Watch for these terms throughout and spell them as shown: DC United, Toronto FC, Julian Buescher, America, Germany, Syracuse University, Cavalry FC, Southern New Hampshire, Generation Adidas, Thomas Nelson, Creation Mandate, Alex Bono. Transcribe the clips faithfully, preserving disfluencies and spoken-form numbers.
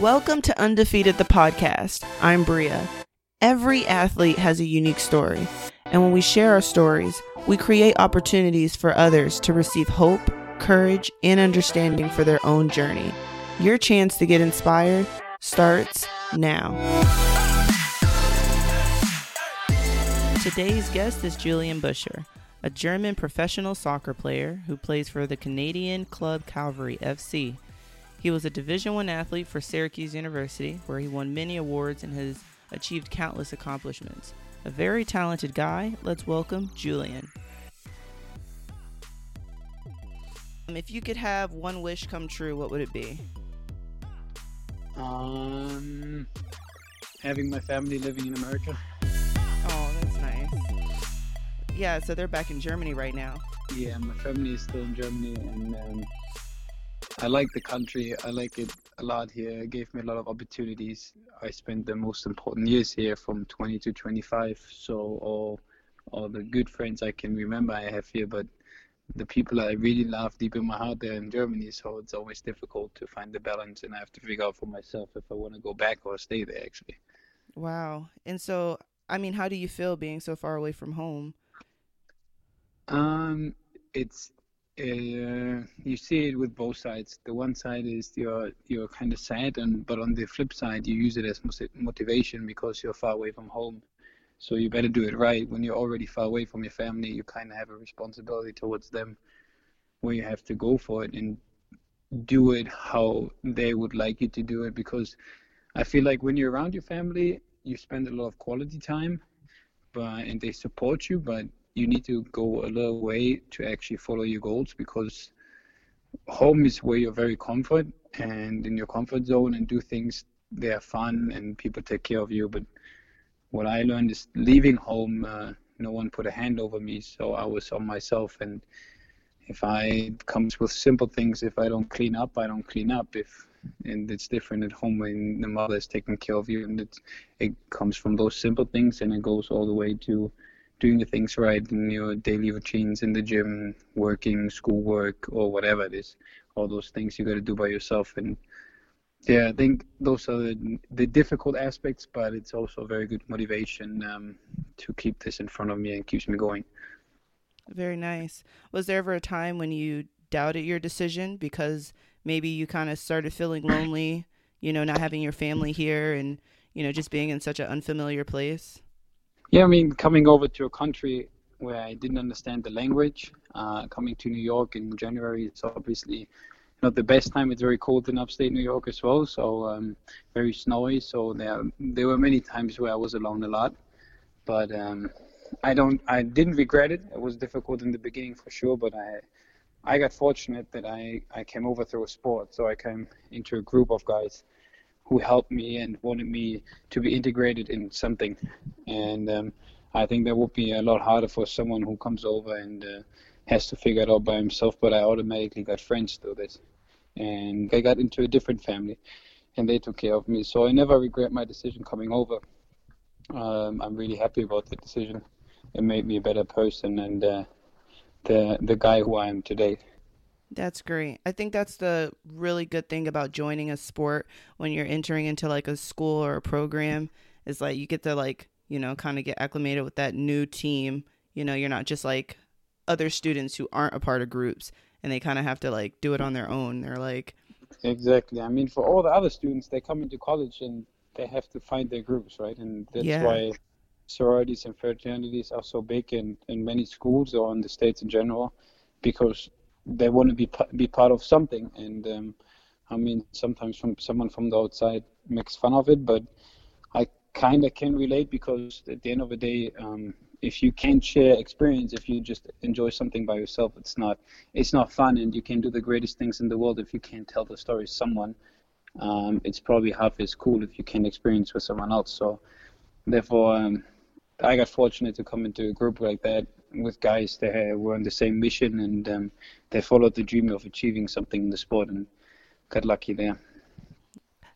Welcome to Undefeated, the podcast. I'm Bria. Every athlete has a unique story, and when we share our stories, we create opportunities for others to receive hope, courage, and understanding for their own journey. Your chance to get inspired starts now. Today's guest is Julian Buescher, a German professional soccer player who plays for the Canadian club Cavalry F C. He was a Division One athlete for Syracuse University, where he won many awards and has achieved countless accomplishments. A very talented guy. Let's welcome Julian. Um, if you could have one wish come true, what would it be? Um, having my family living in America. Oh, that's nice. Yeah, so they're back in Germany right now. Yeah, my family is still in Germany, and um, I like the country. I like it a lot here. It gave me a lot of opportunities. I spent the most important years here from twenty to twenty-five. So all, all the good friends I can remember I have here, but the people I really love deep in my heart, they're in Germany. So it's always difficult to find the balance, and I have to figure out for myself if I want to go back or stay there, actually. Wow. And so, I mean, how do you feel being so far away from home? Um, it's... Uh, you see it with both sides. The one side is you're you're kind of sad, and but on the flip side, you use it as motivation because you're far away from home. So you better do it right. When you're already far away from your family, you kind of have a responsibility towards them, where you have to go for it and do it how they would like you to do it. Because I feel like when you're around your family, you spend a lot of quality time, but and they support you, but you need to go a little way to actually follow your goals, because home is where you're very comfort and in your comfort zone and do things that are fun and people take care of you. But what I learned is leaving home, uh, no one put a hand over me, so I was on myself. And if I it comes with simple things, if I don't clean up, I don't clean up. If and it's different at home when the mother is taking care of you, and it it comes from those simple things, and it goes all the way to doing the things right in your daily routines, in the gym, working, schoolwork, or whatever it is. All those things you got to do by yourself. And yeah, I think those are the, the difficult aspects, but it's also very good motivation um, to keep this in front of me and keeps me going. Very nice. Was there ever a time when you doubted your decision because maybe you kind of started feeling lonely, you know, not having your family here and, you know, just being in such an unfamiliar place? Yeah, I mean, coming over to a country where I didn't understand the language, uh, coming to New York in January, it's obviously not the best time. It's very cold in upstate New York as well, so um, very snowy. So there, there were many times where I was alone a lot, but um, I don't, I didn't regret it. It was difficult in the beginning for sure, but I, I got fortunate that I, I came over through a sport, so I came into a group of guys who helped me and wanted me to be integrated in something. And um, I think that would be a lot harder for someone who comes over and uh, has to figure it out by himself, but I automatically got friends through this. And I got into a different family, and they took care of me. So I never regret my decision coming over. Um, I'm really happy about the decision. It made me a better person and uh, the the guy who I am today. That's great. I think that's the really good thing about joining a sport when you're entering into like a school or a program, is like you get to like, you know, kind of get acclimated with that new team. You know, you're not just like other students who aren't a part of groups and they kind of have to like do it on their own. They're like. Exactly. I mean, for all the other students, they come into college and they have to find their groups, right? And that's yeah. why sororities and fraternities are so big in, in many schools or in the States in general, because they want to be be part of something. And um, I mean, sometimes from someone from the outside makes fun of it, but I kind of can relate, because at the end of the day, um, if you can't share experience, if you just enjoy something by yourself, it's not it's not fun. And you can do the greatest things in the world if you can't tell the story to someone. Um, it's probably half as cool if you can experience with someone else. So therefore, um, I got fortunate to come into a group like that with guys that were on the same mission, and um, they followed the dream of achieving something in the sport and got lucky there.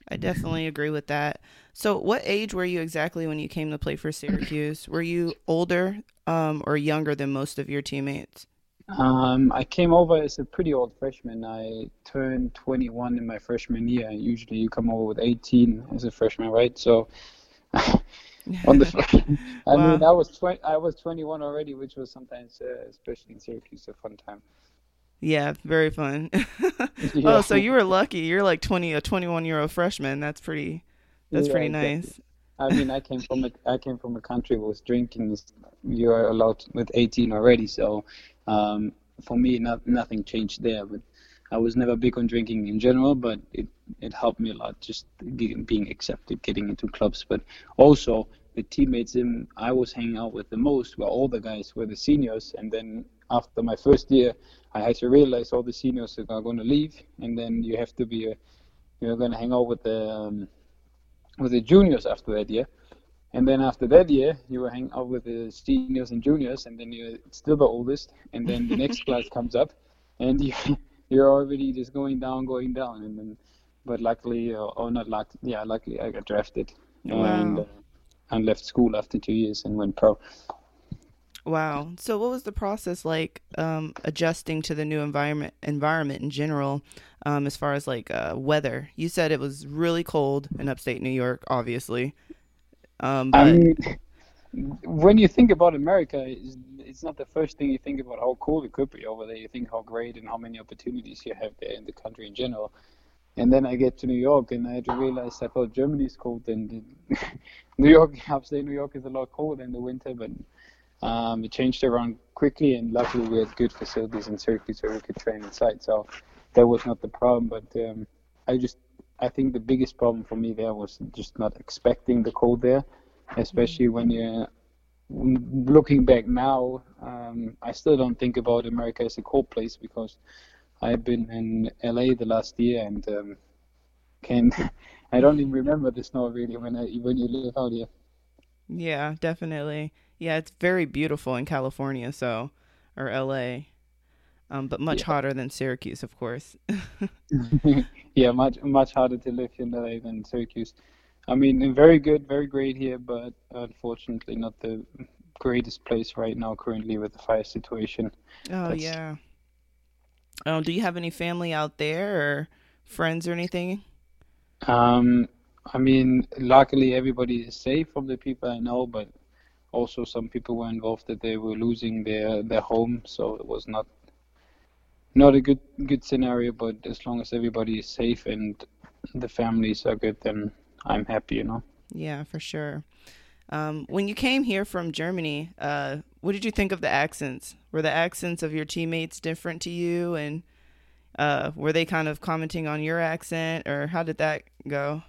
I definitely agree with that. So what age were you exactly when you came to play for Syracuse? Were you older um, or younger than most of your teammates? Um, I came over as a pretty old freshman. I turned twenty-one in my freshman year. Usually you come over with eighteen as a freshman, right? So on the I wow. mean, I was tw- I was twenty-one already, which was sometimes, uh, especially in Syracuse, a fun time. Yeah, very fun. yeah. Oh, so you were lucky. You're like twenty, a twenty-one-year-old freshman. That's pretty. That's yeah, pretty exactly. nice. I mean, I came from a I came from a country where drinking you are allowed with eighteen already. So um, for me, not nothing changed there. But I was never big on drinking in general, but it, it helped me a lot, just being accepted, getting into clubs. But also the teammates in, I was hanging out with the most were all the guys were the seniors. And then after my first year, I had to realize all the seniors are going to leave, and then you have to be a, you're going to hang out with the um, with the juniors after that year, and then after that year you were hanging out with the seniors and juniors, and then you're still the oldest, and then the next class comes up, and you, you're already just going down, going down, and then, but luckily or, or not luck, yeah, luckily I got drafted wow. and uh, and left school after two years and went pro. Wow. So what was the process like um, adjusting to the new environment environment in general, um, as far as like uh, weather? You said it was really cold in upstate New York, obviously. Um, but... I mean, when you think about America, it's, it's not the first thing you think about how cool it could be over there. You think how great and how many opportunities you have there in the country in general. And then I get to New York, and I had to realize I thought Germany is cold, and New York, upstate New York is a lot colder in the winter, but... Um, it changed around quickly, and luckily we had good facilities in Syracuse where we could train inside, so that was not the problem. But um, I just, I think the biggest problem for me there was just not expecting the cold there, especially when you're looking back now. Um, I still don't think about America as a cold place because I've been in L A the last year, and um, can I don't even remember the snow really when I, when you live out here. Yeah, definitely. Yeah, it's very beautiful in California, so, or L A, um, but much yeah. hotter than Syracuse, of course. yeah, much much harder to live in L A than Syracuse. I mean, very good, very great here, but unfortunately not the greatest place right now currently with the fire situation. Oh, That's... yeah. Oh, do you have any family out there or friends or anything? Um, I mean, luckily everybody is safe from the people I know, but also some people were involved that they were losing their, their home, so it was not not a good good scenario, but as long as everybody is safe and the families are good, then I'm happy, you know? Yeah, for sure. Um, when you came here from Germany, uh, what did you think of the accents? Were the accents of your teammates different to you, and uh, were they kind of commenting on your accent, or how did that go?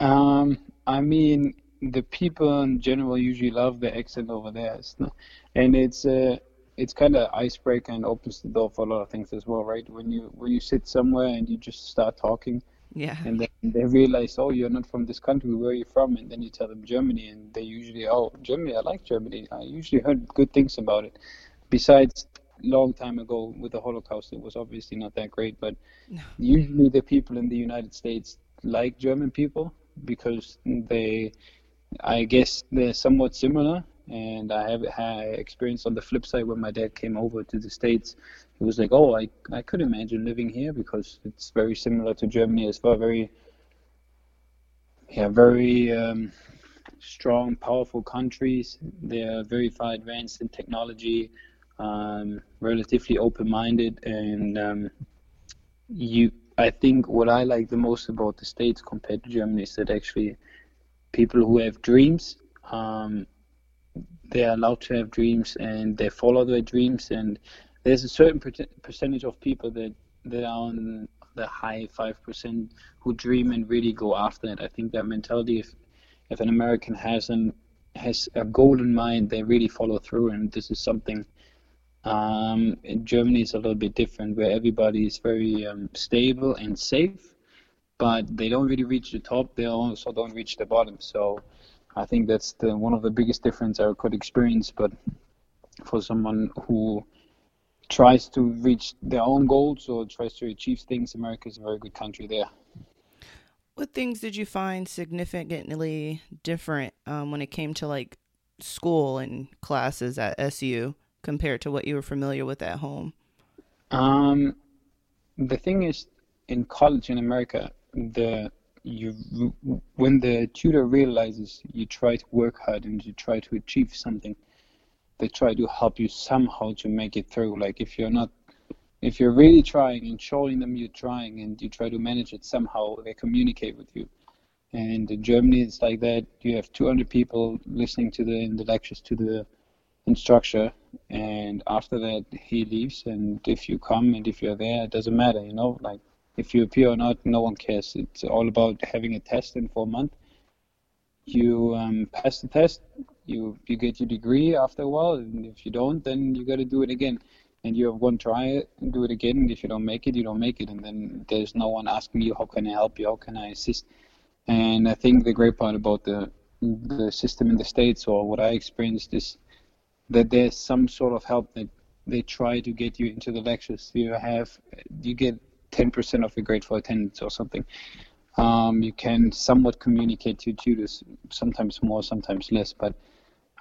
Um, I mean... The people in general usually love the accent over there, it's not, and it's uh, it's kind of icebreaker and opens the door for a lot of things as well, right? When you when you sit somewhere and you just start talking, yeah, and then they realize, oh, you're not from this country. Where are you from? And then you tell them Germany, and they usually, oh, Germany. I like Germany. I usually heard good things about it. Besides, long time ago with the Holocaust, it was obviously not that great. But no. Usually the people in the United States like German people because they. I guess they're somewhat similar, and I have had experience on the flip side when my dad came over to the States. He was like, oh, I, I could imagine living here because it's very similar to Germany as well. Very, yeah, very um, strong, powerful countries. They're very far advanced in technology, um, relatively open-minded, and um, you. I think what I like the most about the States compared to Germany is that actually people who have dreams, um, they're allowed to have dreams and they follow their dreams. And there's a certain per- percentage of people that, that are on the high five percent who dream and really go after it. I think that mentality, if if an American has an, has a goal in mind, they really follow through. And this is something um, in Germany is a little bit different, where everybody is very um, stable and safe. But they don't really reach the top. They also don't reach the bottom. So I think that's the, one of the biggest difference I could experience. But for someone who tries to reach their own goals or tries to achieve things, America is a very good country there. What things did you find significantly different um, when it came to like school and classes at S U compared to what you were familiar with at home? Um, the thing is, in college in America, the you when the tutor realizes you try to work hard and you try to achieve something, they try to help you somehow to make it through. Like if you're not, if you're really trying and showing them you're trying and you try to manage it somehow, they communicate with you. And in Germany, it's like that. You have two hundred people listening to the, in the lectures to the instructor, and after that he leaves. And if you come and if you're there, it doesn't matter, you know. Like if you appear or not, no one cares. It's all about having a test in for a month. You um, pass the test, you you get your degree after a while, and if you don't, then you got to do it again. And you have one try, and do it again. And if you don't make it, you don't make it. And then there's no one asking you, how can I help you? How can I assist? And I think the great part about the the system in the States, or what I experienced, is that there's some sort of help that they try to get you into the lectures. You have, you get ten percent of your grade for attendance or something. Um, you can somewhat communicate to tutors, sometimes more, sometimes less. But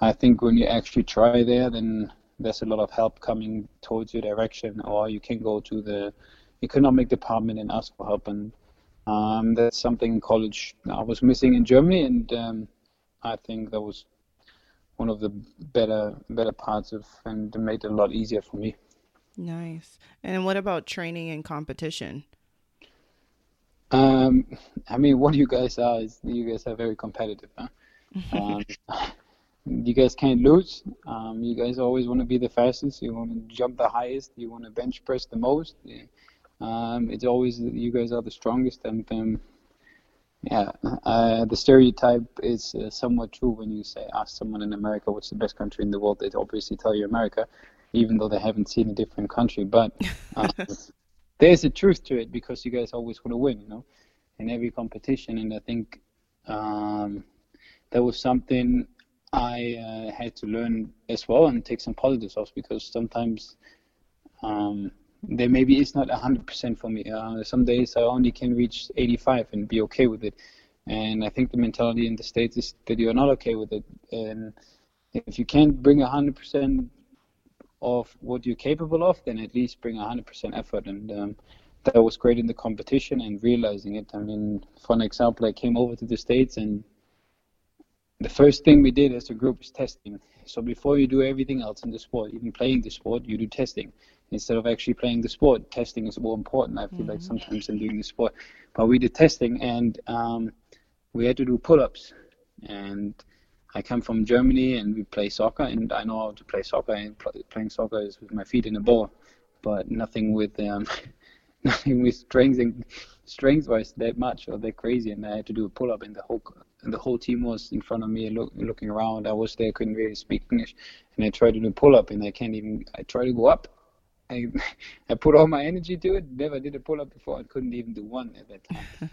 I think when you actually try there, then there's a lot of help coming towards your direction, or you can go to the economic department and ask for help. And um, that's something in college I was missing in Germany, and um, I think that was one of the better better parts of, and made it a lot easier for me. Nice. And what about training and competition? Um, I mean, what you guys are is you guys are very competitive. Huh? um, you guys can't lose. Um, you guys always want to be the fastest. You want to jump the highest. You want to bench press the most. Yeah. Um, it's always you guys are the strongest. And um, yeah, uh, the stereotype is uh, somewhat true when you say ask someone in America what's the best country in the world. They'd obviously tell you America, even though they haven't seen a different country. But uh, there's a truth to it, because you guys always want to win, you know, in every competition. And I think um, that was something I uh, had to learn as well, and take some positives off, because sometimes um, there maybe is not one hundred percent for me. Uh, some days I only can reach eighty-five and be okay with it. And I think the mentality in the States is that you're not okay with it. And if you can't bring one hundred percent of what you're capable of, then at least bring one hundred percent effort. And um, that was great in the competition and realizing it. I mean, for an example, I came over to the States, and the first thing we did as a group is testing. So before you do everything else in the sport, even playing the sport, you do testing. Instead of actually playing the sport, testing is more important, I feel mm-hmm. like, sometimes than doing the sport. But we did testing, and um, we had to do pull-ups. And I come from Germany, and we play soccer, and I know how to play soccer, and pl- playing soccer is with my feet in a ball, but nothing with um, nothing with strength and strength-wise that much or that crazy. And I had to do a pull-up, and the whole and the whole team was in front of me, look, looking around. I was there, couldn't really speak English, and I tried to do a pull-up, and I can't even. I tried to go up. I I put all my energy to it. Never did a pull-up before. I couldn't even do one at that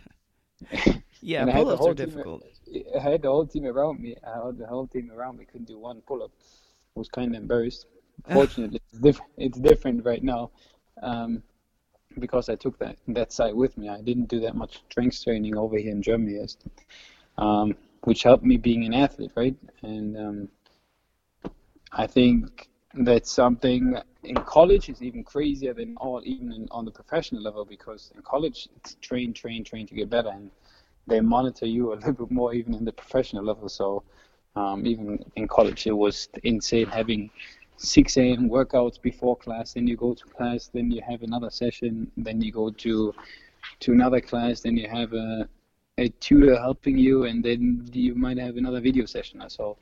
time. Yeah, and pull-ups are difficult. Team, I had the whole team around me. I had the whole team around me. Couldn't do one pull-up. I was kind of embarrassed. Fortunately, it's, diff- it's different right now, um, because I took that that side with me. I didn't do that much strength training over here in Germany, um, which helped me being an athlete, right? And um, I think that's something in college is even crazier than all, even in, on the professional level, because in college it's train, train, train to get better, and they monitor you a little bit more even in the professional level. So um, even in college it was insane having six a.m. workouts before class, then you go to class, then you have another session, then you go to to another class, then you have a, a tutor helping you, and then you might have another video session or so.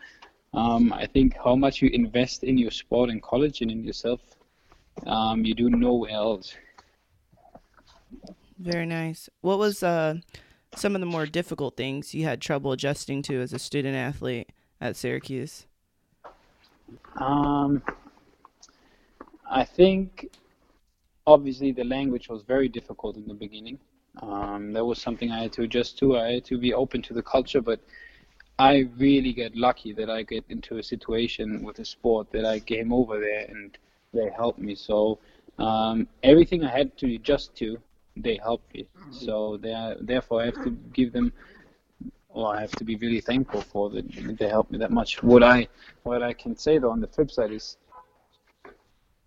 Um, I think how much you invest in your sport in college and in yourself, um, you do nowhere else. Very nice. What was uh, some of the more difficult things you had trouble adjusting to as a student athlete at Syracuse? Um, I think obviously the language was very difficult in the beginning. Um, that was something I had to adjust to. I had to be open to the culture, but I really get lucky that I get into a situation with a sport that I came over there and they helped me. So um, everything I had to adjust to, they helped me. So they are, therefore I have to give them, or I have to be really thankful for that they helped me that much. What I what I can say though on the flip side is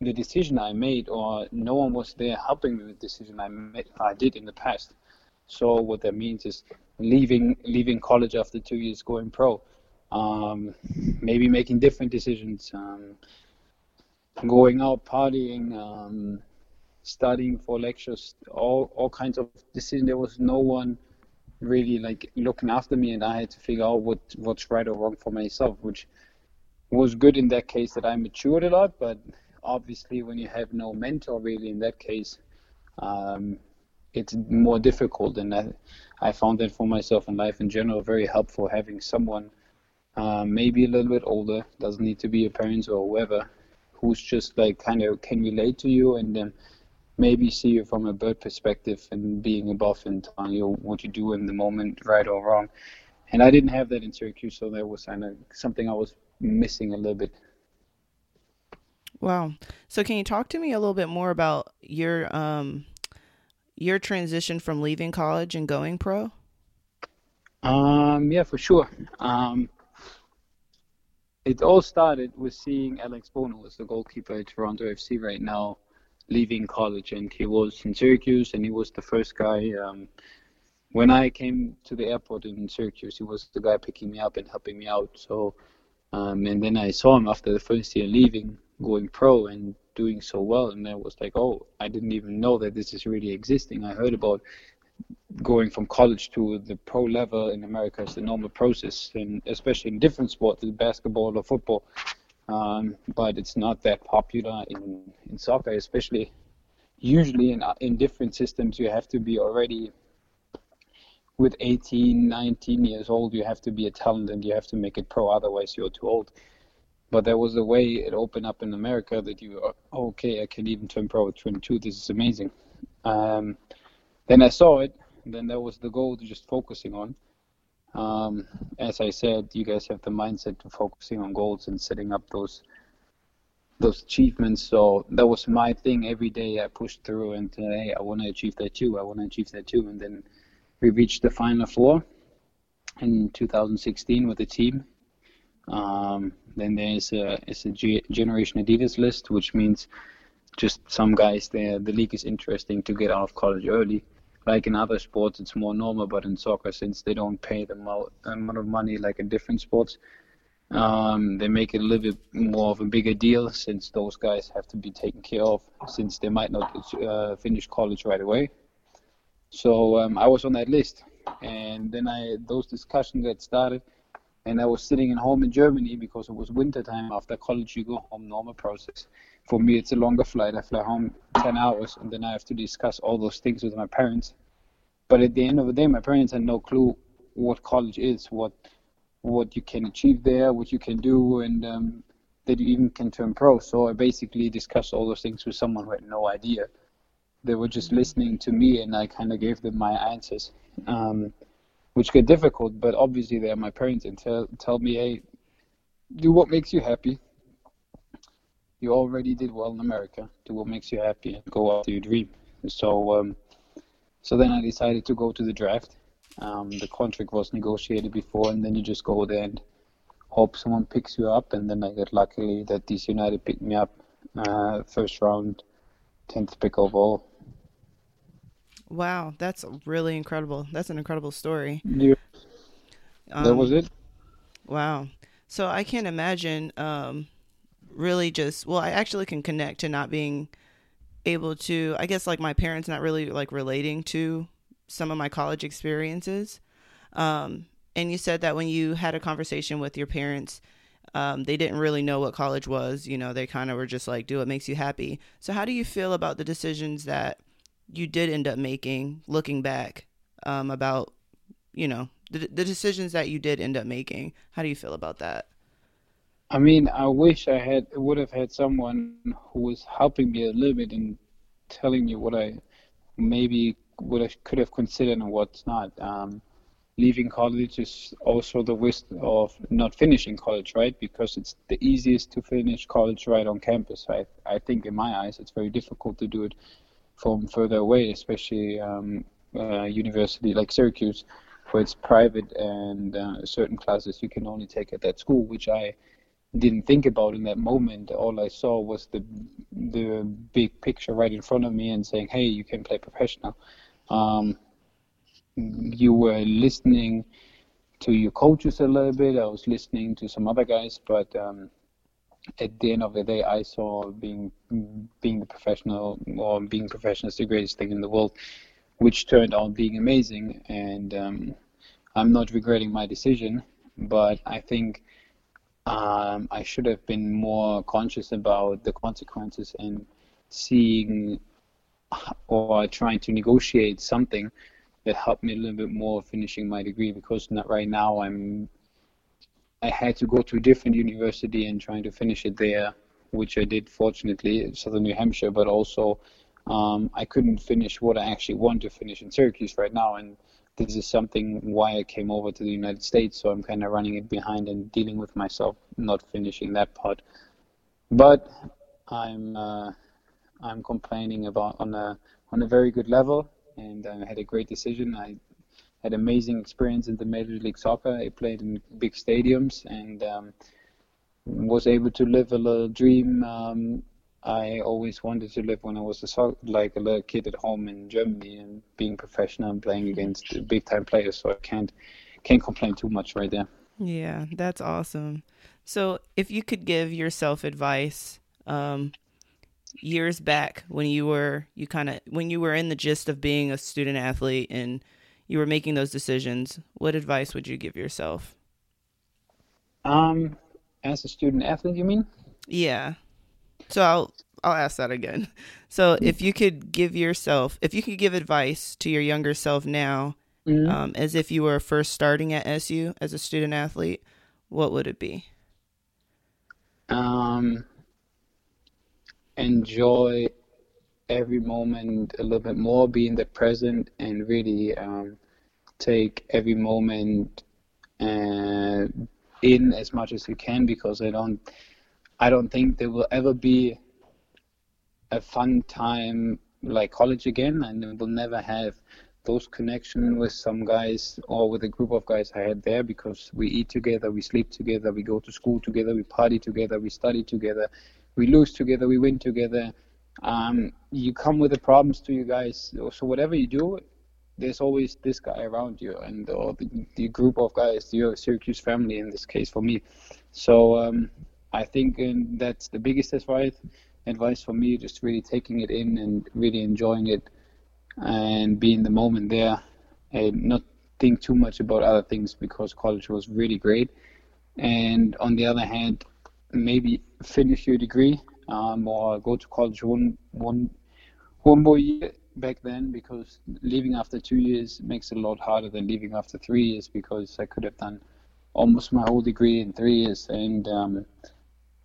the decision I made, or no one was there helping me with the decision I made, I did in the past. So what that means is leaving leaving college after two years, going pro, um, maybe making different decisions, um, going out partying, um, studying for lectures, all all kinds of decisions. There was no one really like looking after me, and I had to figure out what what's right or wrong for myself, which was good in that case that I matured a lot. But obviously when you have no mentor really in that case, um, it's more difficult. And I, I found that for myself in life in general very helpful, having someone uh, maybe a little bit older, doesn't need to be your parents or whoever, who's just like kind of can relate to you and then maybe see you from a bird perspective and being above and telling you what you do in the moment, right or wrong. And I didn't have that in Syracuse, so that was something I was missing a little bit. Wow. So can you talk to me a little bit more about your um your transition from leaving college and going pro? Um, yeah, for sure. Um, it all started with seeing Alex Bono as the goalkeeper at Toronto F C right now, leaving college, and he was in Syracuse, and he was the first guy. Um, when I came to the airport in Syracuse, he was the guy picking me up and helping me out. So, um, and then I saw him after the first year leaving, going pro and doing so well, and I was like, oh, I didn't even know that this is really existing. I heard about going from college to the pro level in America is the normal process, and especially in different sports, like basketball or football, um, but it's not that popular in, in soccer, especially. Usually in, in different systems, you have to be already with eighteen, nineteen years old, you have to be a talent and you have to make it pro, otherwise you're too old. But there was a way it opened up in America that you, okay, I can even turn pro at twenty-two. This is amazing. Um, then I saw it. And then that was the goal, to just focusing on. Um, as I said, you guys have the mindset to focusing on goals and setting up those those achievements. So that was my thing. Every day I pushed through and said, hey, I want to achieve that too. I want to achieve that too. And then we reached the Final Four in two thousand sixteen with the team. Um, then there is a, is a G- Generation Adidas list, which means just some guys there, the league is interesting to get out of college early. Like in other sports, it's more normal, but in soccer, since they don't pay the amount of money like in different sports, um, they make it a little bit more of a bigger deal, since those guys have to be taken care of, since they might not uh, finish college right away. So um, I was on that list, and then I those discussions got started. And I was sitting at home in Germany because it was winter time. After college, you go home, normal process. For me, it's a longer flight. I fly home ten hours, and then I have to discuss all those things with my parents. But at the end of the day, my parents had no clue what college is, what what you can achieve there, what you can do, and um, that you even can turn pro. So I basically discussed all those things with someone who had no idea. They were just listening to me, and I kind of gave them my answers. Um, which get difficult, but obviously they are my parents and tell, tell me, hey, do what makes you happy. You already did well in America. Do what makes you happy and go after your dream. So um, so then I decided to go to the draft. Um, the contract was negotiated before, and then you just go there and hope someone picks you up. And then I got luckily that D C United picked me up uh, first round, tenth pick overall. Wow, that's really incredible. That's an incredible story. Yeah. Um, that was it. Wow. So I can't imagine um, really just, well, I actually can connect to not being able to, I guess like my parents not really like relating to some of my college experiences. Um, and you said that when you had a conversation with your parents, um, they didn't really know what college was. You know, they kind of were just like, do what makes you happy. So how do you feel about the decisions that you did end up making, looking back, um, about, you know, the, the decisions that you did end up making? How do you feel about that? I mean, I wish I had, would have had someone who was helping me a little bit and telling me what I maybe would have, could have considered and what's not. Um, leaving college is also the risk of not finishing college, right? Because it's the easiest to finish college right on campus. I, I think in my eyes, it's very difficult to do it from further away, especially um, uh, university like Syracuse, where it's private and uh, certain classes you can only take at that school, which I didn't think about in that moment. All I saw was the the big picture right in front of me and saying, hey, you can play professional. Um, you were listening to your coaches a little bit. I was listening to some other guys, but um, at the end of the day, I saw being being the professional or being professional is the greatest thing in the world, which turned out being amazing. And um, I'm not regretting my decision, but I think um, I should have been more conscious about the consequences and seeing or trying to negotiate something that helped me a little bit more finishing my degree, because not right now I'm I had to go to a different university and trying to finish it there, which I did fortunately, Southern New Hampshire, but also um, I couldn't finish what I actually want to finish in Syracuse right now, and this is something why I came over to the United States, so I'm kind of running it behind and dealing with myself not finishing that part. But I'm uh, I'm complaining about on a on a very good level, and I had a great decision. I had amazing experience in the Major League Soccer. I played in big stadiums and um, was able to live a little dream um, I always wanted to live when I was a so- like a little kid at home in Germany, and being professional and playing against big time players. So I can't can't complain too much right there. Yeah, that's awesome. So if you could give yourself advice, um, years back when you were you kind of when you were in the gist of being a student athlete and you were making those decisions, what advice would you give yourself? Um, as a student athlete, you mean? Yeah. So I'll I'll ask that again. So if you could give yourself, if you could give advice to your younger self now, mm-hmm. um, as if you were first starting at S U as a student athlete, what would it be? Um, enjoy every moment a little bit more, be in the present, and really um, take every moment uh, in as much as you can, because I don't I don't think there will ever be a fun time like college again, and we'll never have those connections with some guys or with a group of guys I had there, because we eat together, we sleep together, we go to school together, we party together, we study together, we lose together, we win together. Um, you come with the problems to you guys, so whatever you do, there's always this guy around you, and or the, the group of guys, your Syracuse family in this case for me. So um, I think and that's the biggest advice advice for me, just really taking it in and really enjoying it and be in the moment there, and not think too much about other things, because college was really great. And on the other hand, maybe finish your degree. Um, or go to college one, one, one more year back then, because leaving after two years makes it a lot harder than leaving after three years, because I could have done almost my whole degree in three years. And um,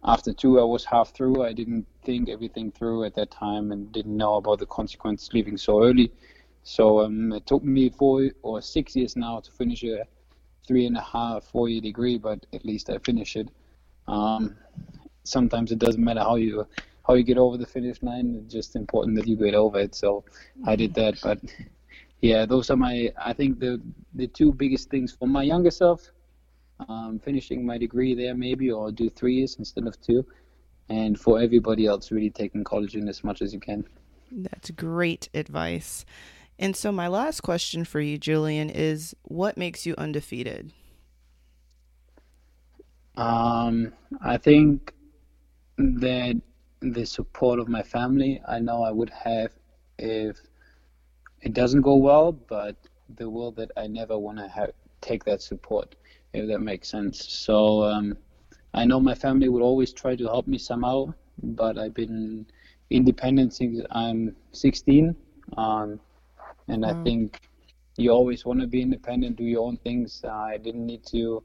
after two, I was half through. I didn't think everything through at that time and didn't know about the consequences leaving so early. So um, it took me four or six years now to finish a three and a half, four-year degree, but at least I finished it. Um, Sometimes it doesn't matter how you how you get over the finish line. It's just important that you get over it. So I did that. But yeah, those are my, I think the the two biggest things for my younger self. Um, finishing my degree there maybe, or do three years instead of two. And for everybody else, really taking college in as much as you can. That's great advice. And so my last question for you, Julian, is what makes you undefeated? Um, I think that the support of my family. I know I would have if it doesn't go well, but the will that I never want to have take that support, if that makes sense. So um, I know my family would always try to help me somehow, but I've been independent since I'm sixteen, um, and wow. I think you always want to be independent, do your own things. Uh, I didn't need to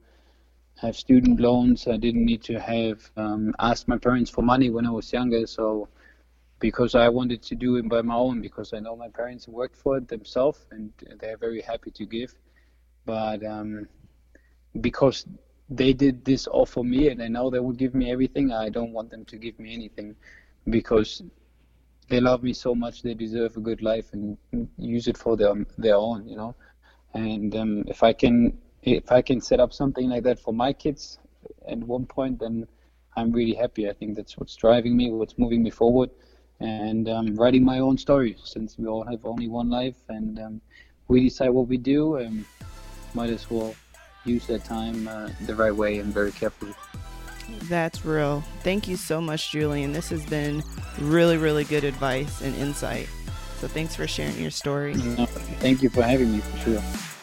have student loans. I didn't need to have um, asked my parents for money when I was younger, so because I wanted to do it by my own, because I know my parents worked for it themselves and they're very happy to give, but um, because they did this all for me and I know they would give me everything, I don't want them to give me anything, because they love me so much, they deserve a good life and use it for their, their own, you know. And um, if I can If I can set up something like that for my kids at one point, then I'm really happy. I think that's what's driving me, what's moving me forward, and um, writing my own story, since we all have only one life, and um, we decide what we do, and might as well use that time uh, the right way and very carefully. That's real. Thank you so much, Julian. This has been really, really good advice and insight. So thanks for sharing your story. Thank you for having me, for sure.